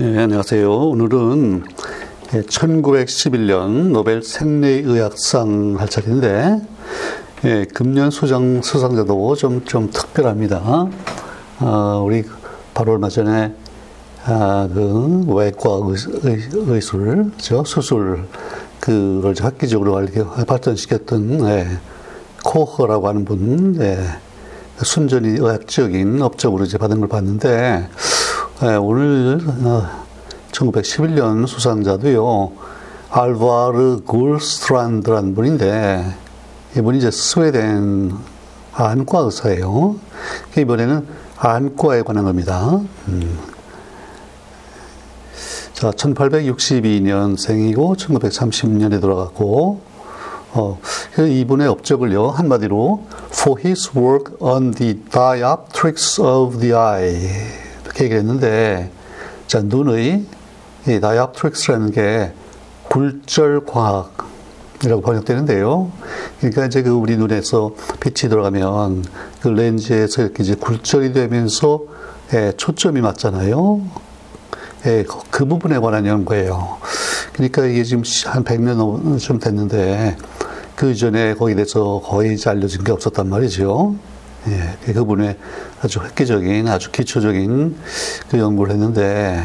네, 안녕하세요. 오늘은 1911년 노벨 생리의학상 할 차례인데, 예, 금년 수상자도 좀 특별합니다. 우리 바로 얼마 전에 그 외과 의술, 그렇죠? 수술 그걸 획기적으로 발전시켰던 코허라고 하는 분, 순전히 의학적인 업적으로 받은 걸 봤는데, 오늘 1911년 수상자도요, 알바르 굴스트란드라는 분인데, 이분이 이제 스웨덴 안과 의사예요. 이번에는 안과에 관한 겁니다. 자, 1862년생이고 1930년에 돌아갔고, 이분의 업적을요, 한마디로 For his work on the dioptrics of the eye 이렇게 얘기를 했는데, 자, 눈의 이 다이옵트릭스라는 게 굴절과학이라고 번역되는데요. 그러니까 이제 그 우리 눈에서 빛이 들어가면 그 렌즈에서 이렇게 이제 굴절이 되면서 초점이 맞잖아요. 그 부분에 관한 연구예요. 그러니까 이게 지금 한 100년 좀 됐는데, 그 이전에 거기에 대해서 거의 알려진 게 없었단 말이죠. 예, 그분의 아주 획기적인, 아주 기초적인 그 연구를 했는데,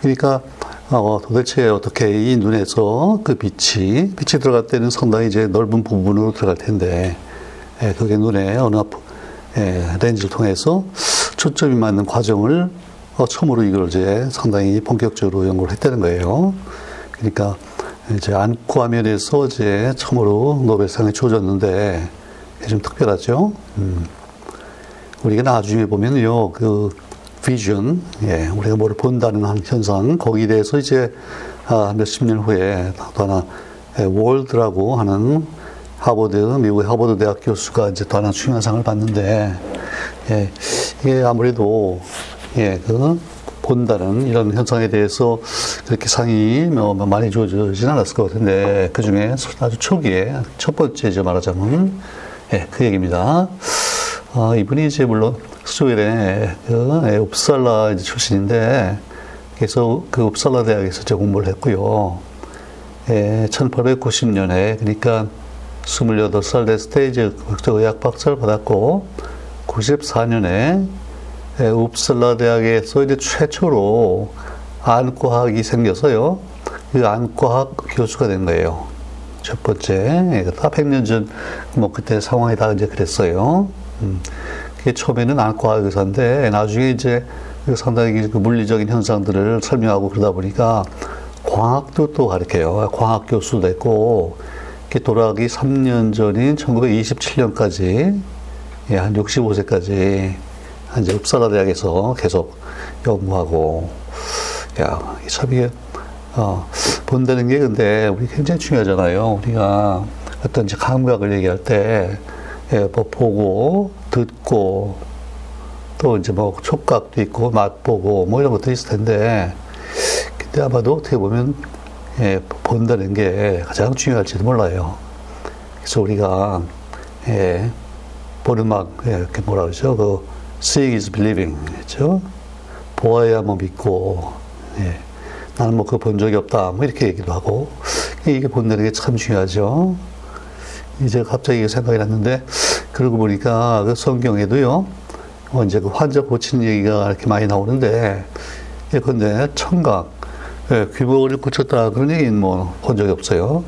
그러니까, 도대체 어떻게 이 눈에서 그 빛이 들어갈 때는 상당히 이제 넓은 부분으로 들어갈 텐데, 그게 눈에 어느 렌즈를 통해서 초점이 맞는 과정을 처음으로 이걸 이제 상당히 본격적으로 연구를 했다는 거예요. 그러니까, 이제 안과 면에서 이제 처음으로 노벨상에 주어졌는데, 좀 특별하죠. 우리가 나중에 보면요, 그 비전, 우리가 뭐를 본다는 한 현상, 거기에 대해서 이제 몇십 년 후에 또 하나 월드라고 하는 미국 하버드 대학 교수가 이제 또 하나 중요한 상을 받는데, 이게 아무래도 그 본다는 이런 현상에 대해서 그렇게 상이 많이 주어지진 않았을 것 같은데, 그 중에 아주 초기에 첫 번째 말하자면. 그 얘기입니다. 이분이 이제 물론 스웨덴의 웁살라 출신인데, 그래서 그 웁살라 대학에서 이제 공부를 했고요. 1890년에, 그러니까 28살 됐을 때 이제 의학 박사를 받았고, 94년에 웁살라 대학에서 이제 최초로 안과학이 생겨서요, 그 안과학 교수가 된 거예요. 첫 번째, 다 100년 전, 그때 상황이 다 이제 그랬어요. 그게 처음에는 안과 의사인데, 나중에 이제 상당히 그 물리적인 현상들을 설명하고 그러다 보니까, 광학도 또 가르쳐요. 광학 교수도 됐고, 돌아가기 3년 전인 1927년까지, 한 65세까지, 이제 웁살라 대학에서 계속 연구하고, 참 이게, 본다는 게 근데 우리 굉장히 중요하잖아요. 우리가 어떤 이제 감각을 얘기할 때, 보고, 듣고, 또 이제 촉각도 있고, 맛보고, 이런 것도 있을 텐데, 그때 아마도 어떻게 보면, 본다는 게 가장 중요할지도 몰라요. 그래서 우리가, 보는 이렇게 뭐라 그러죠? seeing is believing. 그렇죠? 보아야 믿고, 나는 그거 본 적이 없다. 이렇게 얘기도 하고. 이게 본다는 게 참 중요하죠. 이제 갑자기 생각이 났는데, 그러고 보니까 그 성경에도요, 이제 그 환자 고치는 얘기가 이렇게 많이 나오는데, 근데 청각, 귀목을 고쳤다. 그런 얘기는 본 적이 없어요.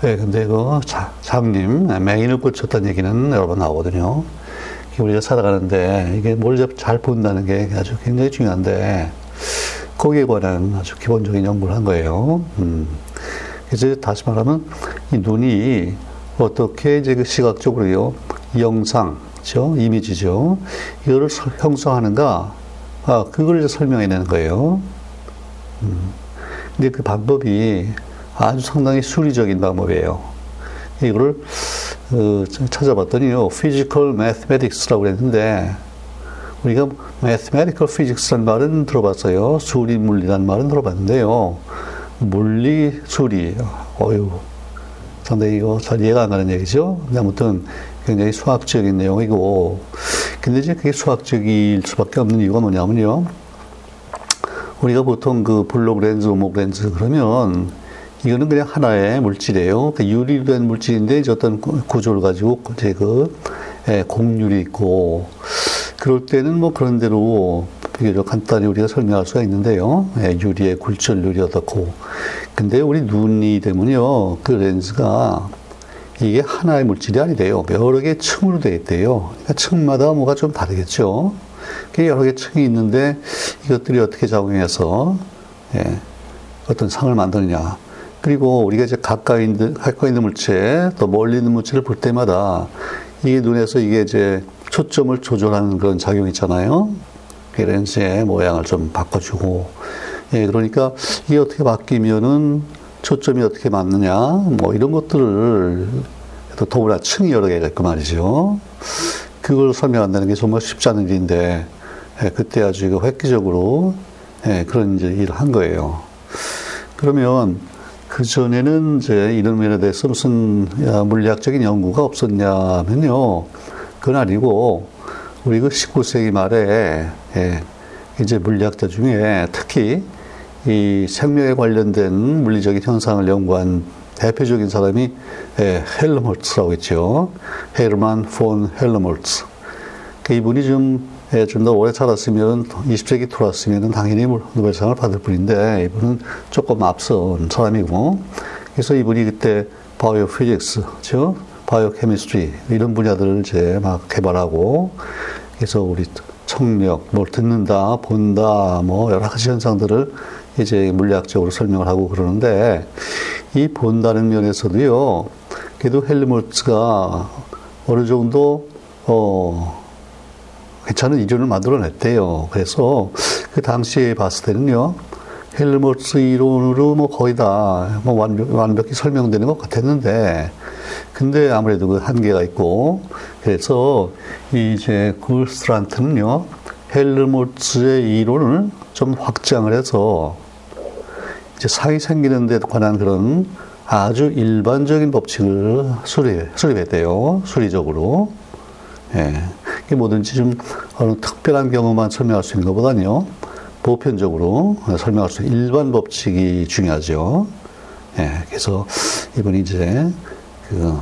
근데 그 장님, 맹인을 고쳤다는 얘기는 여러 번 나오거든요. 우리가 살아가는데, 이게 뭘 잘 본다는 게 아주 굉장히 중요한데, 거기에 관한 아주 기본적인 연구를 한 거예요. 이제 다시 말하면, 이 눈이 어떻게 이제 그 시각적으로요, 영상, 그죠? 이미지죠. 이거를 형성하는가, 그걸 이제 설명해내는 거예요. 근데 그 방법이 아주 상당히 수리적인 방법이에요. 이거를 찾아봤더니요, Physical Mathematics라고 그랬는데, 우리가 mathematical physics라는 말은 들어봤어요. 수리 물리라는 말은 들어봤는데요. 물리, 수리, 상당히 이거 잘 이해가 안 가는 얘기죠. 아무튼 굉장히 수학적인 내용이고, 근데 이제 그게 수학적일 수밖에 없는 이유가 뭐냐면요, 우리가 보통 그 볼록 렌즈, 오목 렌즈 그러면 이거는 그냥 하나의 물질이에요. 그러니까 유리로 된 물질인데 이제 어떤 구조를 가지고 이제 그 공률이 있고 그럴 때는 뭐 그런 대로 비교적 간단히 우리가 설명할 수가 있는데요. 유리의 굴절률이 어떻고. 근데 우리 눈이 되면요. 그 렌즈가 이게 하나의 물질이 아니래요. 여러 개의 층으로 되어 있대요. 그러니까 층마다 뭐가 좀 다르겠죠. 여러 개의 층이 있는데 이것들이 어떻게 작용해서 어떤 상을 만드느냐. 그리고 우리가 이제 가까이 있는 물체, 또 멀리 있는 물체를 볼 때마다 이게 눈에서 이게 이제 초점을 조절하는 그런 작용이 있잖아요. 렌즈의 모양을 좀 바꿔주고. 그러니까 이게 어떻게 바뀌면은 초점이 어떻게 맞느냐, 뭐 이런 것들을 또 더구나 층이 여러 개가 있고 말이죠. 그걸 설명한다는 게 정말 쉽지 않은 일인데, 그때 아주 획기적으로 그런 이제 일을 한 거예요. 그러면 그전에는 이제 이런 면에 대해서 무슨 물리학적인 연구가 없었냐면요. 그건 아니고, 우리 그 19세기 말에, 이제 물리학자 중에 특히 이 생명에 관련된 물리적인 현상을 연구한 대표적인 사람이 헬름홀츠라고 있죠. 헤르만 폰 헬름홀츠. 이분이 좀 더 오래 살았으면, 20세기 돌았으면 당연히 노벨상을 받을 분인데, 이분은 조금 앞선 사람이고, 그래서 이분이 그때 바이오 피직스, 그죠? 바이오 케미스트리, 이런 분야들을 이제 막 개발하고, 그래서 우리 청력, 뭘 듣는다, 본다, 뭐 여러 가지 현상들을 이제 물리학적으로 설명을 하고 그러는데, 이 본다는 면에서도요, 그래도 헬름홀츠가 어느 정도, 괜찮은 이론을 만들어냈대요. 그래서 그 당시에 봤을 때는요, 헬름홀츠 이론으로 뭐 거의 다 뭐 완벽히 설명되는 것 같았는데, 근데 아무래도 그 한계가 있고, 그래서 이제 굴스트란트는요, 헬름홀츠의 이론을 좀 확장을 해서 이제 상이 생기는 데 관한 그런 아주 일반적인 법칙을 수립했대요. 수리적으로. 이게 뭐든지 좀 어느 특별한 경우만 설명할 수 있는 것보다는요, 보편적으로 설명할 수 있는 일반 법칙이 중요하죠. 그래서 이분이 이제 그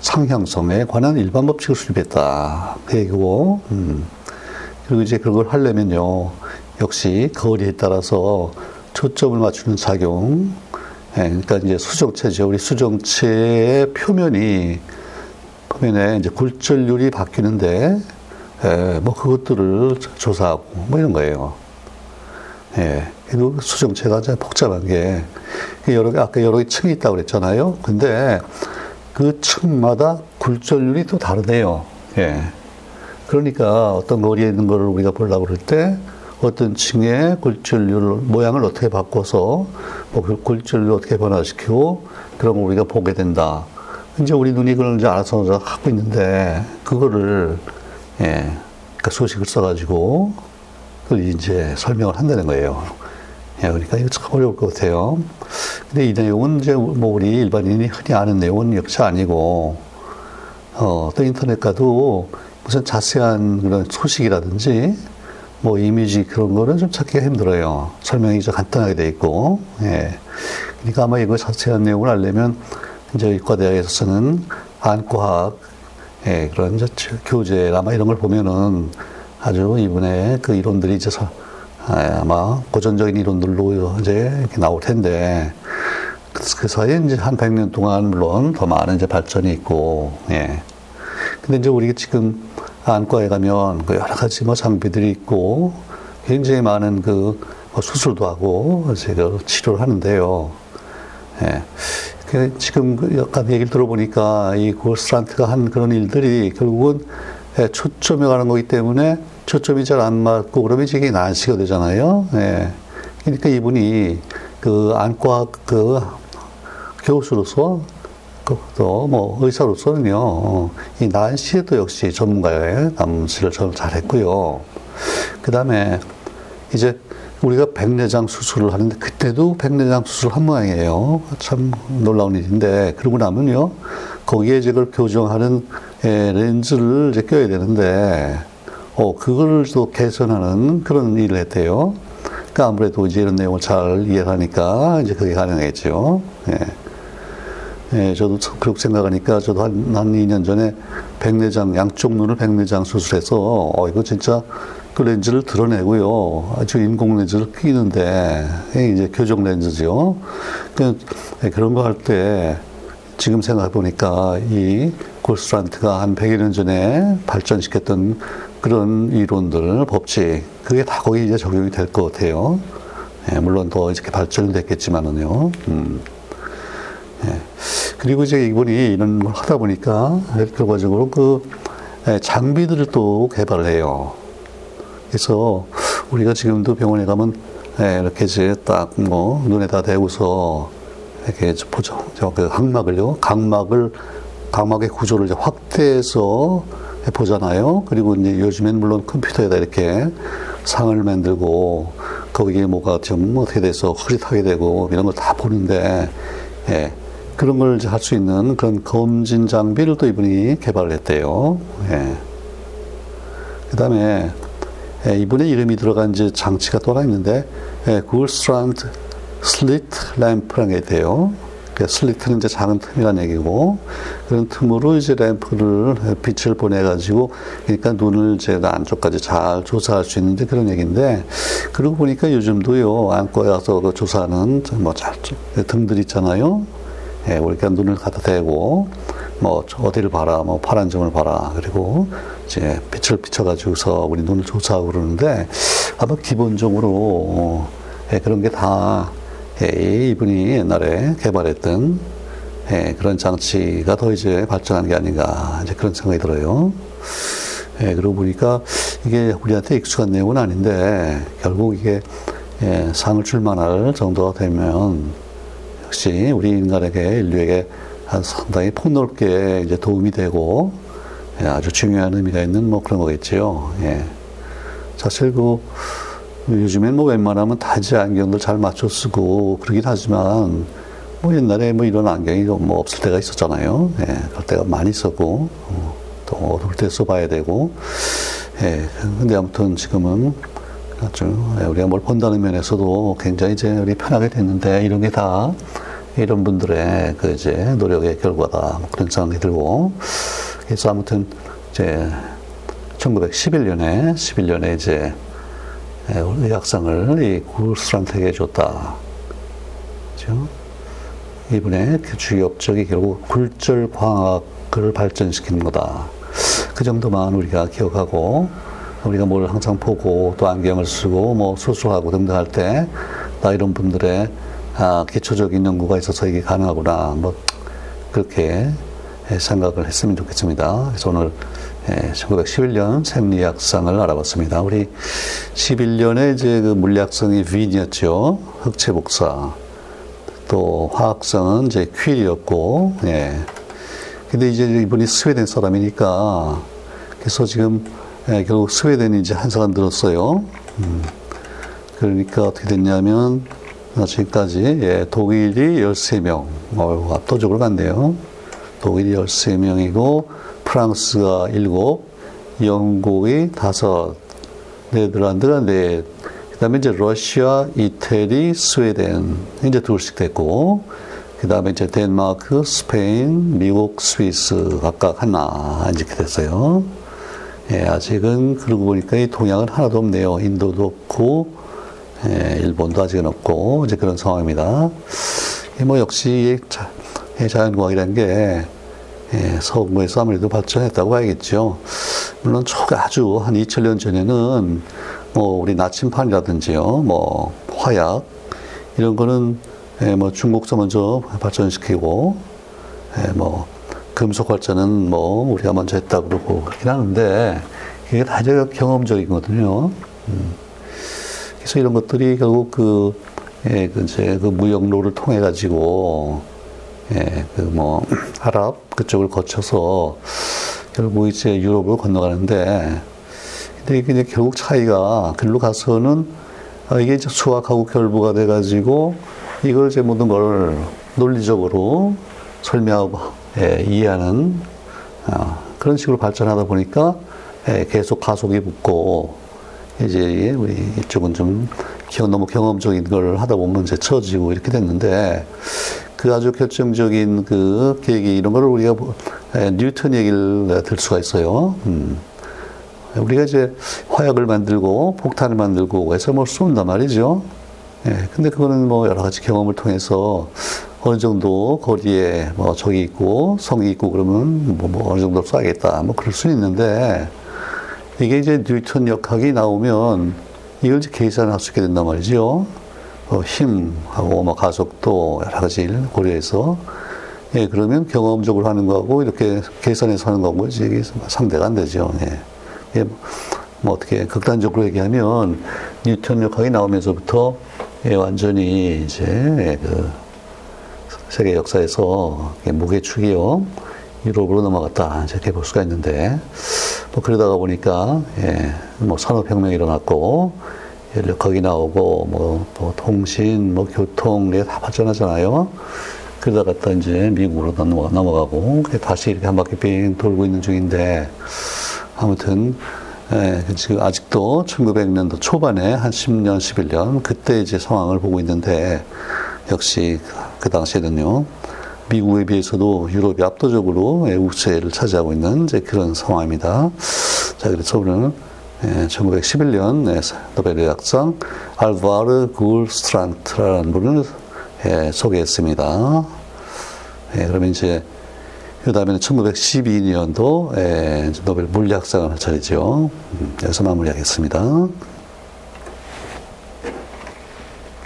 상향성에 관한 일반 법칙을 수립했다. 그 얘기고, 그리고 이제 그걸 하려면요, 역시 거리에 따라서 초점을 맞추는 작용, 그러니까 이제 수정체죠. 우리 수정체의 표면에 이제 굴절률이 바뀌는데, 뭐 그것들을 조사하고 뭐 이런 거예요. 그리고 수정체가 참 복잡한 게 아까 여러 개 층이 있다고 그랬잖아요. 근데 그 층마다 굴절률이 또 다르네요. 그러니까 어떤 거리에 있는 거를 우리가 보려고 그럴 때 어떤 층의 굴절률 모양을 어떻게 바꿔서 뭐 그 굴절률 어떻게 변화시키고 그런 거 우리가 보게 된다. 이제 우리 눈이 그걸 이제 알아서 갖고 있는데 그거를 그러니까 소식을 써가지고 그걸 이제 설명을 한다는 거예요. 그러니까 이거 참 어려울 것 같아요. 근데 이 내용은 이제 뭐 우리 일반인이 흔히 아는 내용은 역시 아니고, 또 인터넷 가도 무슨 자세한 그런 소식이라든지 뭐 이미지 그런 거는 좀 찾기가 힘들어요. 설명이 좀 간단하게 돼 있고, 그러니까 아마 이거 자세한 내용을 알려면 이제 의과대학에서 쓰는 안과학, 그런 이제 교재나 아마 이런 걸 보면은 아주 이분의 그 이론들이 이제 아마 고전적인 이론들로 이제 이렇게 나올 텐데, 그 사이에 이제 한 100년 동안 물론 더 많은 이제 발전이 있고, 근데 이제 우리가 지금 안과에 가면 그 여러 가지 뭐 장비들이 있고, 굉장히 많은 그 수술도 하고, 제가 치료를 하는데요. 지금 약간 얘기를 들어보니까 이 굴스트란트가 한 그런 일들이 결국은 초점에 가는 거기 때문에 초점이 잘 안 맞고 그러면 이게 난시가 되잖아요. 그러니까 이분이 그 안과 그 교수로서 또 뭐 의사로서는요, 이 난시에도 역시 전문가의 난시를 잘했고요. 그 다음에 이제 우리가 백내장 수술을 하는데 그때도 백내장 수술을 한 모양이에요. 참 놀라운 일인데, 그러고 나면요, 거기에 이제 그걸 교정하는 렌즈를 이제 껴야 되는데, 그걸 또 개선하는 그런 일을 했대요. 그러니까 아무래도 이제 이런 내용을 잘 이해하니까 이제 그게 가능하겠죠. 예. 예, 저도 그렇게 생각하니까 저도 한 2년 전에 백내장, 양쪽 눈을 백내장 수술해서, 이거 진짜 그 렌즈를 드러내고요. 아주 인공 렌즈를 끼는데, 이제 교정 렌즈죠. 그런 거 할 때 지금 생각해보니까 이 골스트란트가 한 100여 년 전에 발전시켰던 그런 이론들, 법칙, 그게 다 거기 이제 적용이 될 것 같아요. 예, 물론 더 이렇게 발전이 됐겠지만은요. 예. 그리고 이제 이분이 이런 걸 하다 보니까 결과적으로 그 장비들을 또 개발을 해요. 그래서 우리가 지금도 병원에 가면 이렇게 이제 딱 뭐 눈에다 대고서 이렇게 그 각막을요, 각막의 구조를 이제 확대해서 보잖아요. 그리고 이제 요즘엔 물론 컴퓨터에다 이렇게 상을 만들고 거기에 뭐가 좀 어떻게 돼서 흐릿하게 되고 이런 걸 다 보는데. 예, 그런 걸 할 수 있는 그런 검진 장비를 또 이분이 개발을 했대요. 예. 그 다음에, 이분의 이름이 들어간 이제 장치가 또 하나 있는데, 굴스트란드 슬리트 램프라는 게 있대요. 그러니까 슬리트는 이제 작은 틈이라는 얘기고, 그런 틈으로 이제 램프를, 빛을 보내가지고, 그러니까 눈을 이제 안쪽까지 잘 조사할 수 있는 그런 얘기인데, 그러고 보니까 요즘도요, 안과에 가서 그 조사하는 뭐 등들 있잖아요. 예, 그러니까 눈을 갖다 대고, 뭐, 어디를 봐라, 뭐, 파란 점을 봐라, 그리고 이제 빛을 비춰가지고서 우리 눈을 조사하고 그러는데, 아마 기본적으로, 그런 게 다, 이분이 옛날에 개발했던, 그런 장치가 더 이제 발전한 게 아닌가, 이제 그런 생각이 들어요. 그러고 보니까 이게 우리한테 익숙한 내용은 아닌데, 결국 이게, 상을 줄만할 정도가 되면, 역시 우리 인간에게, 인류에게 상당히 폭넓게 이제 도움이 되고, 아주 중요한 의미가 있는 뭐 그런 거겠지요. 예. 사실 그 요즘엔 뭐 웬만하면 다 이제 안경들 잘 맞춰 쓰고 그러긴 하지만, 뭐 옛날에 뭐 이런 안경이 뭐 없을 때가 있었잖아요. 예. 그럴 때가 많이 있었고, 또 어두울 때 써봐야 되고, 예. 근데 아무튼 지금은 우리가 뭘 본다는 면에서도 굉장히 이제 우리 편하게 됐는데, 이런 게 다 이런 분들의 그 이제 노력의 결과다, 뭐 그런 생각이 들고. 그래서 아무튼 이제 1911년에 이제 의학상을 이 굴스트란트에게 줬다. 그죠? 이분의 그 주요 업적이 결국 굴절 광학을 발전시키는 거다. 그 정도만 우리가 기억하고, 우리가 뭘 항상 보고 또 안경을 쓰고 뭐 수술하고 등등 할 때 다 이런 분들의 기초적인 연구가 있어서 이게 가능하구나, 뭐 그렇게 생각을 했으면 좋겠습니다. 그래서 오늘 1911년 생리의학상을 알아봤습니다. 우리 11년에 이제 그 물리학상이 윈이었죠. 흑채복사. 또 화학상은 이제 퀼이었고, 예. 근데 이제 이분이 스웨덴 사람이니까, 그래서 지금 결국 스웨덴이 이제 한 사람 들었어요. 그러니까 어떻게 됐냐면, 지금까지, 독일이 13명. 압도적으로 갔네요. 독일이 13명이고, 프랑스가 7, 영국이 5, 네덜란드가 4, 그 다음에 이제 러시아, 이태리, 스웨덴. 이제 2씩 됐고, 그 다음에 이제 덴마크, 스페인, 미국, 스위스, 각각 1, 이렇게 됐어요. 예, 아직은 그러고 보니까 이 동양은 하나도 없네요. 인도도 없고, 일본도 아직은 없고, 이제 그런 상황입니다. 뭐 역시 자연과학이라는 게 서구에서 아무래도 발전했다고 봐야겠죠. 물론 아주 한 2000년 전에는 뭐 우리 나침판이라든지요, 뭐 화약 이런 거는 뭐 중국서 먼저 발전시키고, 뭐 금속 활자는 뭐 우리가 먼저 했다 그러고 그렇긴 하는데, 이게 다 이제 경험적이거든요. 그래서 이런 것들이 결국 그 무역로를 통해 가지고, 뭐 아랍 그쪽을 거쳐서 결국 이제 유럽으로 건너가는데, 근데 이게 이제 결국 차이가 글로 가서는 이게 이제 수학하고 결부가 돼 가지고 이걸 이제 모든 걸 논리적으로 설명하고 이해하는 그런 식으로 발전하다 보니까 계속 가속이 붙고, 이제 우리 이쪽은 좀 너무 경험적인 걸 하다 보면 이제 처지고 이렇게 됐는데, 그 아주 결정적인 그 계기 이런 걸 우리가 뉴턴 얘기를 들 수가 있어요. 우리가 이제 화약을 만들고 폭탄을 만들고 해서 뭐 쏜단 말이죠. 예, 근데 그거는 뭐 여러 가지 경험을 통해서 어느 정도 거리에 뭐 적이 있고 성이 있고 그러면 뭐 어느 정도 쏴야겠다 뭐 그럴 수는 있는데, 이게 이제 뉴턴 역학이 나오면 이걸 이제 계산할 수 있게 된단 말이죠. 힘하고 뭐 가속도 여러 가지를 고려해서. 예, 그러면 경험적으로 하는 거하고 이렇게 계산해서 하는 거하고 이게 상대가 안 되죠. 예. 예, 뭐 어떻게 극단적으로 얘기하면 뉴턴 역학이 나오면서부터 예, 완전히 이제 그 세계 역사에서 무게축이요 유럽으로 넘어갔다 이렇게 볼 수가 있는데, 뭐 그러다가 보니까 예, 뭐 산업혁명이 일어났고 역학이 나오고 뭐 통신 뭐 교통 이게 다 발전하잖아요. 그러다 갔다 이제 미국으로 넘어가고 다시 이렇게 한 바퀴 빙 돌고 있는 중인데, 아무튼 예, 지금 아직도 1900년도 초반에 한 10년, 11년 그때 이제 상황을 보고 있는데, 역시 그 당시에는요 미국에 비해서도 유럽이 압도적으로 우세를 차지하고 있는 이제 그런 상황입니다. 자, 그래서 오늘은 1911년 노벨의학상 알바르 굴스트란드라는 분을 소개했습니다. 그러면 이제 그 다음에는 1912년도 노벨 물리학상을 차리죠. 여기서 마무리하겠습니다.